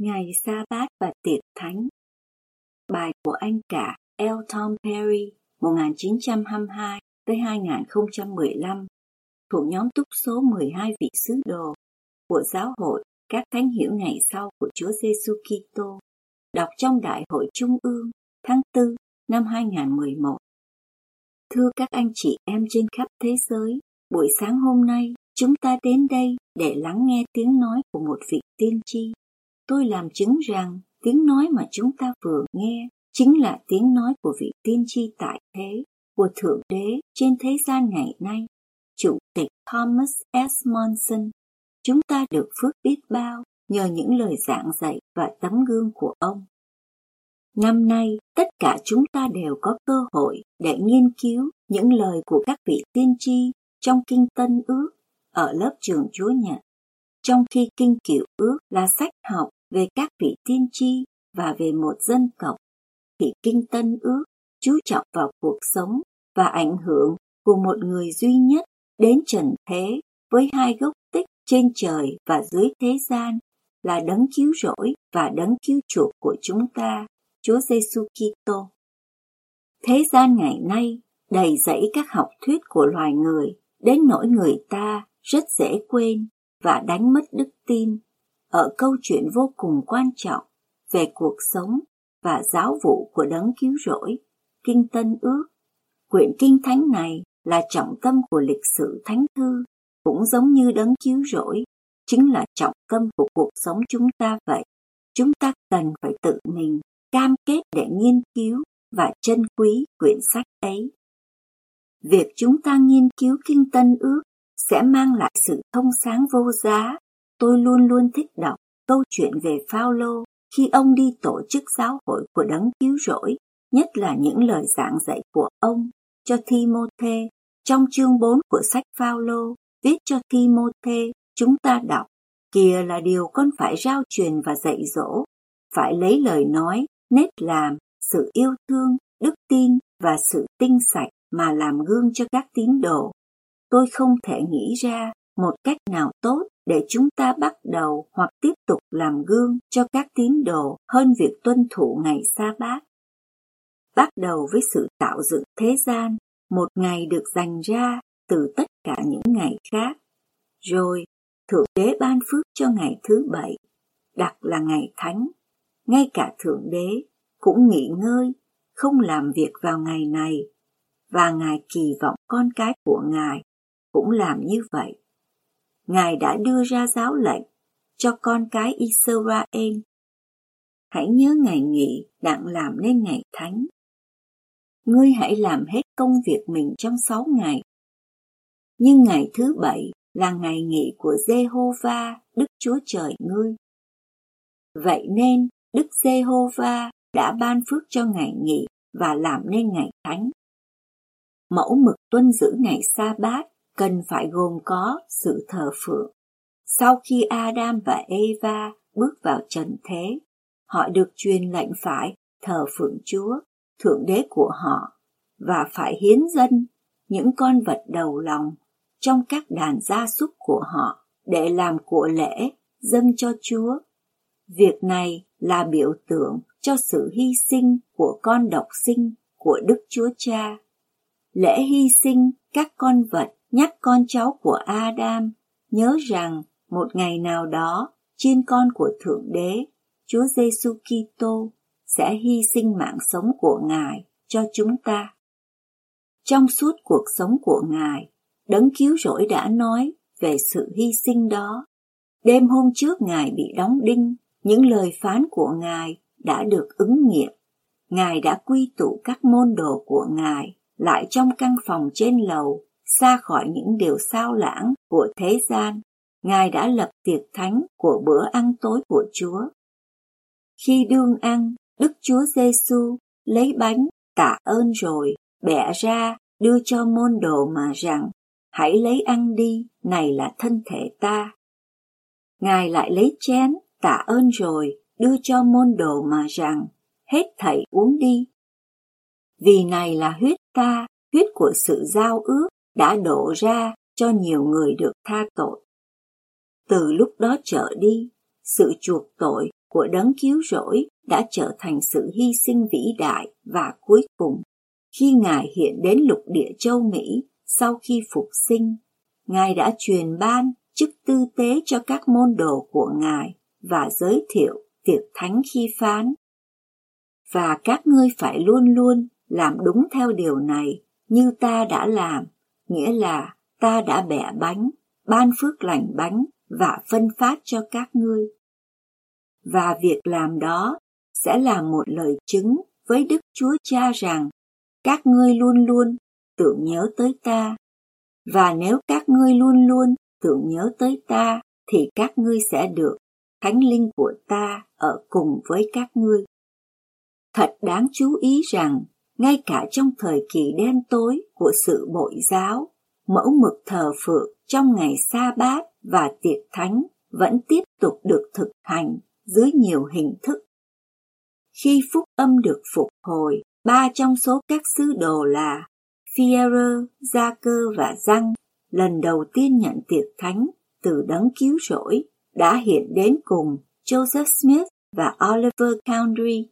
Ngày Sa-bát và tiệc thánh. Bài của anh cả L. Tom Perry 1922 tới 2015 thuộc nhóm túc số 12 vị sứ đồ của Giáo hội các Thánh hữu Ngày Sau của Chúa Giêsu Kitô, đọc trong Đại hội Trung ương tháng 4 năm 2011. Thưa các anh chị em trên khắp thế giới, buổi sáng hôm nay chúng ta đến đây để lắng nghe tiếng nói của một vị tiên tri. Tôi làm chứng rằng tiếng nói mà chúng ta vừa nghe chính là tiếng nói của vị tiên tri tại thế, của Thượng Đế trên thế gian ngày nay, Chủ tịch Thomas S. Monson. Chúng ta được phước biết bao nhờ những lời giảng dạy và tấm gương của ông. Năm nay, tất cả chúng ta đều có cơ hội để nghiên cứu những lời của các vị tiên tri trong Kinh Tân Ước ở lớp trường Chúa Nhật, trong khi Kinh Cựu Ước là sách học về các vị tiên tri và về một dân tộc, thì Kinh Tân Ước chú trọng vào cuộc sống và ảnh hưởng của một người duy nhất đến trần thế với hai gốc tích trên trời và dưới thế gian là Đấng Cứu Rỗi và Đấng Cứu Chuộc của chúng ta, Chúa Giêsu Kitô. Thế gian ngày nay đầy dẫy các học thuyết của loài người đến nỗi người ta rất dễ quên và đánh mất đức tin ở câu chuyện vô cùng quan trọng về cuộc sống và giáo vụ của Đấng Cứu Rỗi, Kinh Tân Ước. Quyển Kinh Thánh này là trọng tâm của lịch sử Thánh Thư, cũng giống như Đấng Cứu Rỗi chính là trọng tâm của cuộc sống chúng ta vậy. Chúng ta cần phải tự mình cam kết để nghiên cứu và trân quý quyển sách ấy. Việc chúng ta nghiên cứu Kinh Tân Ước sẽ mang lại sự thông sáng vô giá. Tôi luôn luôn thích đọc câu chuyện về Phao-lô khi ông đi tổ chức giáo hội của Đấng Cứu Rỗi, nhất là những lời giảng dạy của ông cho Thi-mô-thê. Trong chương 4 của sách Phao-lô viết cho Thi-mô-thê, chúng ta đọc: "Kìa là điều con phải rao truyền và dạy dỗ, phải lấy lời nói, nết làm, sự yêu thương, đức tin và sự tinh sạch mà làm gương cho các tín đồ." Tôi không thể nghĩ ra một cách nào tốt để chúng ta bắt đầu hoặc tiếp tục làm gương cho các tín đồ hơn việc tuân thủ ngày Sa-bát. Bắt đầu với sự tạo dựng thế gian, một ngày được dành ra từ tất cả những ngày khác. Rồi, Thượng Đế ban phước cho ngày thứ bảy, đặc là ngày thánh. Ngay cả Thượng Đế cũng nghỉ ngơi, không làm việc vào ngày này, và Ngài kỳ vọng con cái của Ngài cũng làm như vậy. Ngài đã đưa ra giáo lệnh cho con cái Israel: "Hãy nhớ ngày nghỉ đặng làm nên ngày thánh. Ngươi hãy làm hết công việc mình trong 6 ngày. Nhưng ngày thứ bảy là ngày nghỉ của Jehovah, Đức Chúa Trời ngươi." Vậy nên, Đức Jehovah đã ban phước cho ngày nghỉ và làm nên ngày thánh. Mẫu mực tuân giữ ngày Sa-bát cần phải gồm có sự thờ phượng. Sau khi Adam và Eva bước vào trần thế, họ được truyền lệnh phải thờ phượng Chúa, Thượng Đế của họ, và phải hiến dâng những con vật đầu lòng trong các đàn gia súc của họ để làm của lễ dâng cho Chúa. Việc này là biểu tượng cho sự hy sinh của con độc sinh của Đức Chúa Cha. Lễ hy sinh các con vật nhắc con cháu của Adam nhớ rằng một ngày nào đó chiên con của Thượng Đế, Chúa Giêsu Kitô, sẽ hy sinh mạng sống của Ngài cho chúng ta. Trong suốt cuộc sống của Ngài, Đấng Cứu Rỗi đã nói về sự hy sinh đó. Đêm hôm trước Ngài bị đóng đinh, những lời phán của Ngài đã được ứng nghiệm. Ngài đã quy tụ các môn đồ của Ngài lại trong căn phòng trên lầu xa khỏi những điều sao lãng của thế gian, Ngài đã lập tiệc thánh của bữa ăn tối của Chúa. Khi đương ăn, Đức Chúa Giêsu lấy bánh tạ ơn rồi bẻ ra đưa cho môn đồ mà rằng: hãy lấy ăn đi, này là thân thể ta. Ngài lại lấy chén tạ ơn rồi đưa cho môn đồ mà rằng: hết thảy uống đi, vì này là huyết ta, huyết của sự giao ước đã đổ ra cho nhiều người được tha tội. Từ lúc đó trở đi, sự chuộc tội của đấng cứu rỗi đã trở thành sự hy sinh vĩ đại và cuối cùng. Khi Ngài hiện đến lục địa châu Mỹ sau khi phục sinh, Ngài đã truyền ban chức tư tế cho các môn đồ của Ngài và giới thiệu tiệc thánh khi phán: và các ngươi phải luôn luôn làm đúng theo điều này như ta đã làm, nghĩa là ta đã bẻ bánh, ban phước lành bánh và phân phát cho các ngươi. Và việc làm đó sẽ là một lời chứng với Đức Chúa Cha rằng các ngươi luôn luôn tưởng nhớ tới ta, và nếu các ngươi luôn luôn tưởng nhớ tới ta thì các ngươi sẽ được Thánh Linh của ta ở cùng với các ngươi. Thật đáng chú ý rằng ngay cả trong thời kỳ đen tối của sự bội giáo, mẫu mực thờ phượng trong ngày sa bát và tiệc thánh vẫn tiếp tục được thực hành dưới nhiều hình thức. Khi phúc âm được phục hồi, 3 trong số các sứ đồ là Phi-e-rơ, Gia-cơ và Giăng lần đầu tiên nhận tiệc thánh từ đấng cứu rỗi đã hiện đến cùng Joseph Smith và Oliver Cowdery.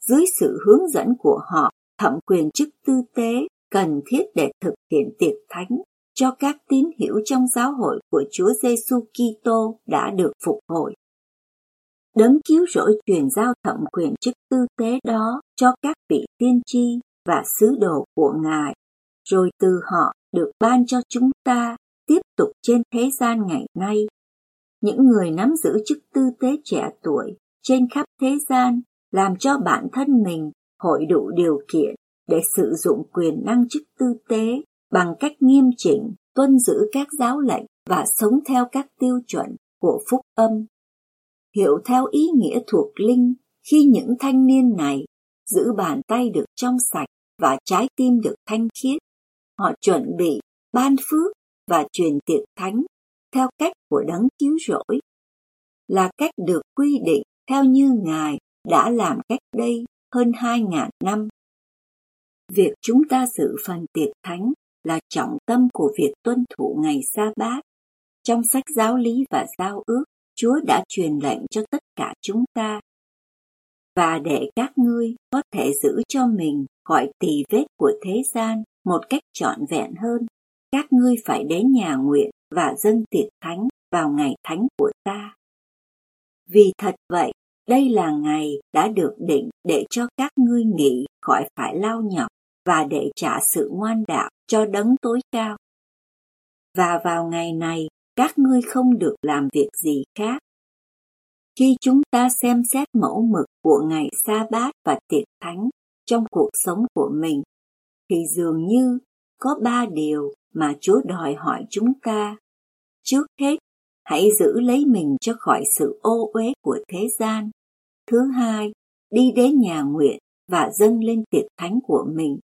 Dưới sự hướng dẫn của họ, thẩm quyền chức tư tế cần thiết để thực hiện tiệc thánh cho các tín hữu trong giáo hội của Chúa Giêsu Kitô đã được phục hồi. Đấng cứu rỗi truyền giao thẩm quyền chức tư tế đó cho các vị tiên tri và sứ đồ của Ngài, rồi từ họ được ban cho chúng ta tiếp tục trên thế gian ngày nay. Những người nắm giữ chức tư tế trẻ tuổi trên khắp thế gian làm cho bản thân mình hội đủ điều kiện để sử dụng quyền năng chức tư tế bằng cách nghiêm chỉnh, tuân giữ các giáo lệnh và sống theo các tiêu chuẩn của phúc âm. Hiểu theo ý nghĩa thuộc linh, khi những thanh niên này giữ bàn tay được trong sạch và trái tim được thanh khiết, họ chuẩn bị ban phước và truyền tiệc thánh theo cách của đấng cứu rỗi, là cách được quy định theo như Ngài đã làm cách đây hơn 2.000 năm. Việc chúng ta dự phần tiệc thánh là trọng tâm của việc tuân thủ ngày sa bát. Trong sách Giáo lý và Giao ước, Chúa đã truyền lệnh cho tất cả chúng ta: và để các ngươi có thể giữ cho mình khỏi tì vết của thế gian một cách trọn vẹn hơn, các ngươi phải đến nhà nguyện và dâng tiệc thánh vào ngày thánh của ta. Vì thật vậy, đây là ngày đã được định để cho các ngươi nghỉ khỏi phải lao nhọc và để trả sự ngoan đạo cho đấng tối cao. Và vào ngày này, các ngươi không được làm việc gì khác. Khi chúng ta xem xét mẫu mực của ngày sa bát và tiệc thánh trong cuộc sống của mình, thì dường như có 3 điều mà Chúa đòi hỏi chúng ta. Trước hết, hãy giữ lấy mình cho khỏi sự ô uế của thế gian. Thứ hai, đi đến nhà nguyện và dâng lên tiệc thánh của mình.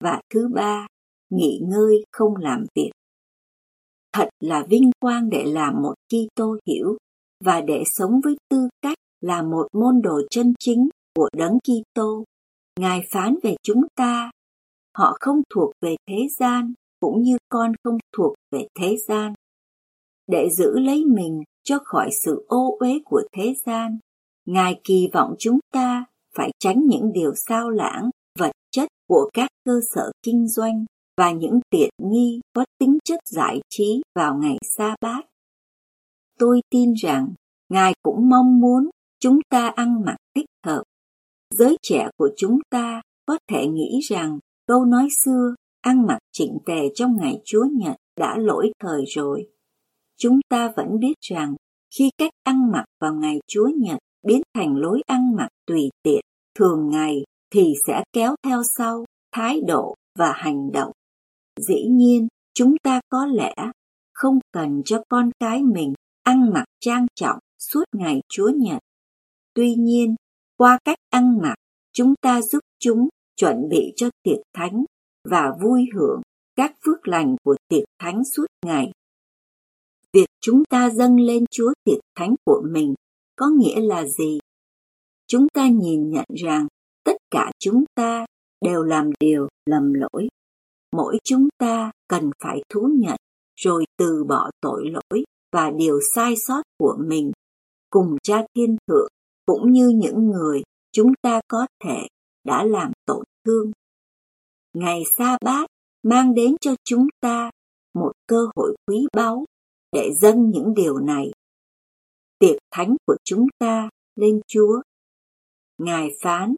Và thứ ba, nghỉ ngơi không làm việc. Thật là vinh quang để làm một Kitô hữu và để sống với tư cách là một môn đồ chân chính của đấng Kitô. Ngài phán về chúng ta: họ không thuộc về thế gian, cũng như con không thuộc về thế gian. Để giữ lấy mình cho khỏi sự ô uế của thế gian, Ngài kỳ vọng chúng ta phải tránh những điều sao lãng vật chất của các cơ sở kinh doanh và những tiện nghi có tính chất giải trí vào ngày sa bát. Tôi tin rằng Ngài cũng mong muốn chúng ta ăn mặc thích hợp. Giới trẻ của chúng ta có thể nghĩ rằng câu nói xưa ăn mặc chỉnh tề trong ngày Chúa Nhật đã lỗi thời rồi. Chúng ta vẫn biết rằng khi cách ăn mặc vào ngày Chúa Nhật biến thành lối ăn mặc tùy tiện thường ngày thì sẽ kéo theo sau thái độ và hành động. Dĩ nhiên, chúng ta có lẽ không cần cho con cái mình ăn mặc trang trọng suốt ngày Chúa Nhật. Tuy nhiên, qua cách ăn mặc, chúng ta giúp chúng chuẩn bị cho tiệc thánh và vui hưởng các phước lành của tiệc thánh suốt ngày. Việc chúng ta dâng lên Chúa tiệc thánh của mình có nghĩa là gì? Chúng ta nhìn nhận rằng tất cả chúng ta đều làm điều lầm lỗi. Mỗi chúng ta cần phải thú nhận rồi từ bỏ tội lỗi và điều sai sót của mình, cùng Cha Thiên Thượng cũng như những người chúng ta có thể đã làm tổn thương. Ngày Sa-bát mang đến cho chúng ta một cơ hội quý báu để dâng những điều này. Tiệc thánh của chúng ta lên Chúa. Ngài phán,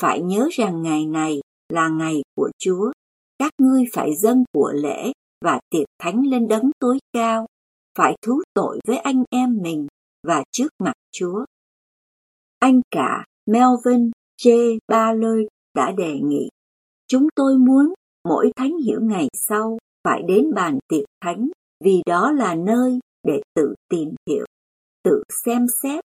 phải nhớ rằng ngày này là ngày của Chúa. Các ngươi phải dâng của lễ và tiệc thánh lên đấng tối cao, phải thú tội với anh em mình và trước mặt Chúa. Anh cả Melvin J. Ballard đã đề nghị, chúng tôi muốn mỗi thánh hiểu ngày sau phải đến bàn tiệc thánh vì đó là nơi để tự tìm hiểu, tự xem xét,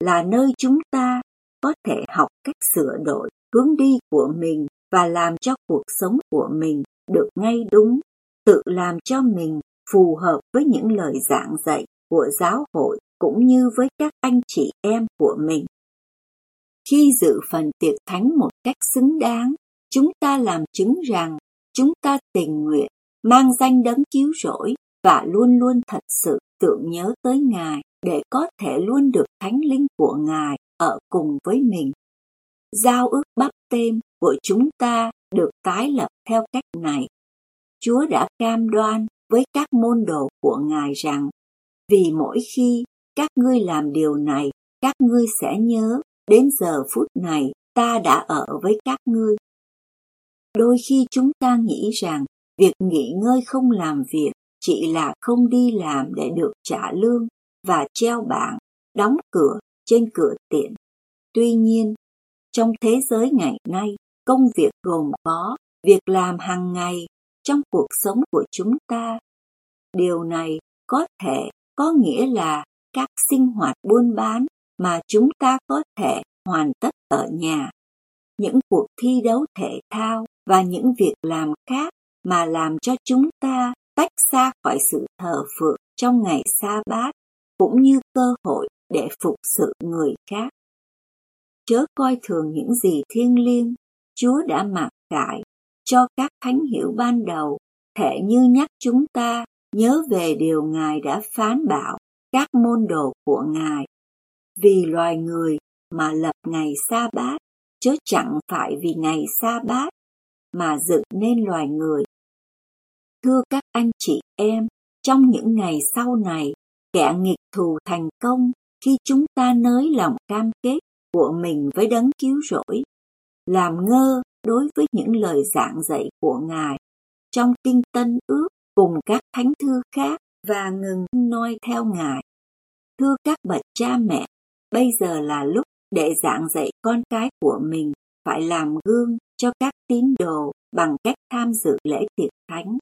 là nơi chúng ta có thể học cách sửa đổi hướng đi của mình và làm cho cuộc sống của mình được ngay đúng, tự làm cho mình phù hợp với những lời giảng dạy của giáo hội cũng như với các anh chị em của mình. Khi dự phần tiệc thánh một cách xứng đáng, chúng ta làm chứng rằng chúng ta tình nguyện mang danh đấng cứu rỗi và luôn luôn thật sự tưởng nhớ tới Ngài để có thể luôn được Thánh Linh của Ngài ở cùng với mình. Giao ước báp têm của chúng ta được tái lập theo cách này. Chúa đã cam đoan với các môn đồ của Ngài rằng, vì mỗi khi các ngươi làm điều này, các ngươi sẽ nhớ đến giờ phút này ta đã ở với các ngươi. Đôi khi chúng ta nghĩ rằng việc nghỉ ngơi không làm việc chỉ là không đi làm để được trả lương và treo bảng, đóng cửa trên cửa tiện. Tuy nhiên, trong thế giới ngày nay, công việc gồm có việc làm hàng ngày trong cuộc sống của chúng ta. Điều này có thể có nghĩa là các sinh hoạt buôn bán mà chúng ta có thể hoàn tất ở nhà, những cuộc thi đấu thể thao và những việc làm khác mà làm cho chúng ta tách xa khỏi sự thờ phượng trong ngày Sa-bát cũng như cơ hội để phục sự người khác. Chớ coi thường những gì thiêng liêng Chúa đã mặc khải cho các thánh hiểu ban đầu, thể như nhắc chúng ta nhớ về điều Ngài đã phán bảo các môn đồ của Ngài. Vì loài người mà lập ngày Sa-bát, chớ chẳng phải vì ngày Sa-bát mà dựng nên loài người. Thưa các anh chị em, trong những ngày sau này, kẻ nghịch thù thành công khi chúng ta nới lòng cam kết của mình với đấng cứu rỗi, làm ngơ đối với những lời giảng dạy của Ngài trong Kinh Tân Ước cùng các thánh thư khác và ngừng noi theo Ngài. Thưa các bậc cha mẹ, bây giờ là lúc để giảng dạy con cái của mình phải làm gương cho các tín đồ bằng cách tham dự lễ tiệc thánh.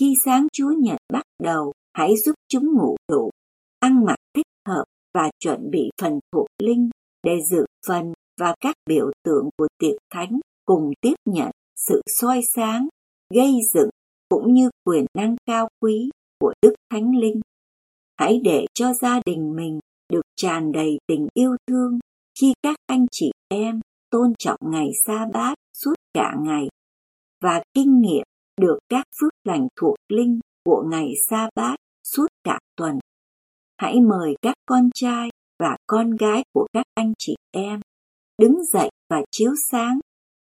Khi sáng Chúa Nhật bắt đầu, hãy giúp chúng ngủ đủ, ăn mặc thích hợp và chuẩn bị phần thuộc linh để dự phần và các biểu tượng của tiệc thánh cùng tiếp nhận sự soi sáng, gây dựng cũng như quyền năng cao quý của Đức Thánh Linh. Hãy để cho gia đình mình được tràn đầy tình yêu thương khi các anh chị em tôn trọng ngày Sa-bát suốt cả ngày và kinh nghiệm được các phước lành thuộc linh của ngày Sa-bát suốt cả tuần. Hãy mời các con trai và con gái của các anh chị em đứng dậy và chiếu sáng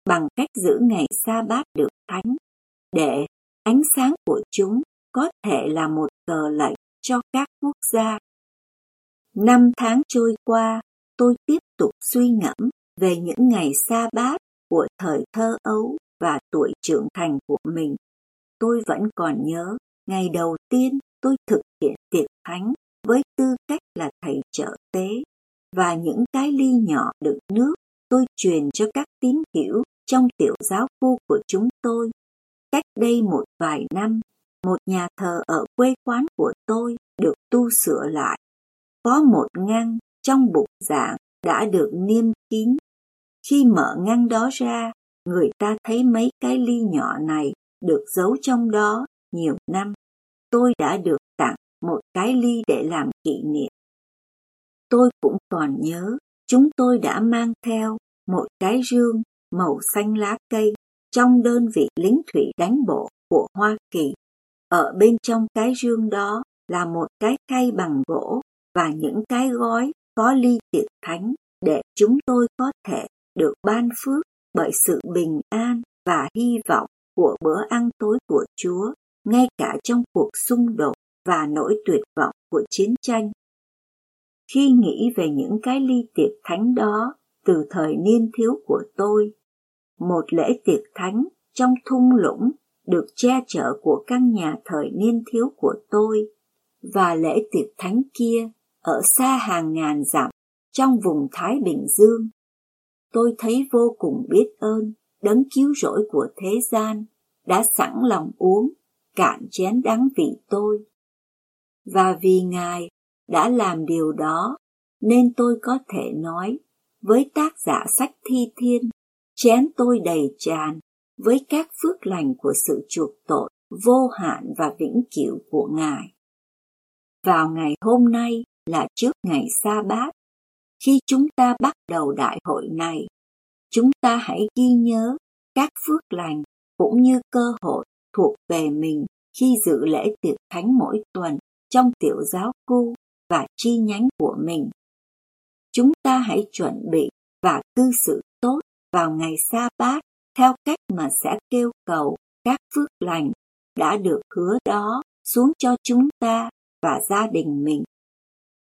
bằng cách giữ ngày Sa-bát được thánh, để ánh sáng của chúng có thể là một cờ lệnh cho các quốc gia. 5 tháng trôi qua, tôi tiếp tục suy ngẫm về những ngày Sa-bát của thời thơ ấu và tuổi trưởng thành của mình. Tôi vẫn còn nhớ ngày đầu tiên tôi thực hiện tiệc thánh với tư cách là thầy trợ tế và những cái ly nhỏ đựng nước tôi truyền cho các tín hữu trong tiểu giáo khu của chúng tôi cách đây một vài năm một nhà thờ ở quê quán của tôi được tu sửa lại. Có một ngăn trong bục giảng đã được niêm kín. Khi mở ngăn đó ra, người ta thấy mấy cái ly nhỏ này được giấu trong đó nhiều năm. Tôi đã được tặng một cái ly để làm kỷ niệm. Tôi cũng còn nhớ, chúng tôi đã mang theo một cái rương màu xanh lá cây trong đơn vị lính thủy đánh bộ của Hoa Kỳ. Ở bên trong cái rương đó là một cái khay bằng gỗ và những cái gói có ly tiệc thánh để chúng tôi có thể được ban phước bởi sự bình an và hy vọng của bữa ăn tối của Chúa, ngay cả trong cuộc xung đột và nỗi tuyệt vọng của chiến tranh. Khi nghĩ về những cái ly tiệc thánh đó từ thời niên thiếu của tôi, một lễ tiệc thánh trong thung lũng được che chở của căn nhà thời niên thiếu của tôi, và lễ tiệc thánh kia ở xa hàng ngàn dặm trong vùng Thái Bình Dương. Tôi thấy vô cùng biết ơn đấng cứu rỗi của thế gian đã sẵn lòng uống cạn chén đắng vì tôi. Và vì Ngài đã làm điều đó, nên tôi có thể nói với tác giả sách Thi Thiên, chén tôi đầy tràn với các phước lành của sự chuộc tội vô hạn và vĩnh cửu của Ngài. Vào ngày hôm nay là trước ngày Sa-bát, khi chúng ta bắt đầu đại hội này, chúng ta hãy ghi nhớ các phước lành cũng như cơ hội thuộc về mình khi dự lễ tiệc thánh mỗi tuần trong tiểu giáo khu và chi nhánh của mình. Chúng ta hãy chuẩn bị và cư xử tốt vào ngày Sa-bát theo cách mà sẽ kêu cầu các phước lành đã được hứa đó xuống cho chúng ta và gia đình mình.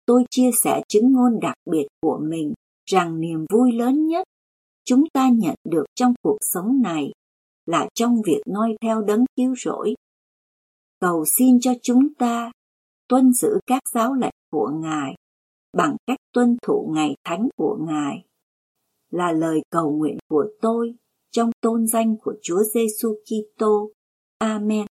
Tôi chia sẻ chứng ngôn đặc biệt của mình rằng niềm vui lớn nhất chúng ta nhận được trong cuộc sống này là trong việc noi theo đấng cứu rỗi. Cầu xin cho chúng ta tuân giữ các giáo lệnh của Ngài bằng cách tuân thủ ngày thánh của Ngài, là lời cầu nguyện của tôi trong tôn danh của Chúa Giê-xu Ki-tô. Amen.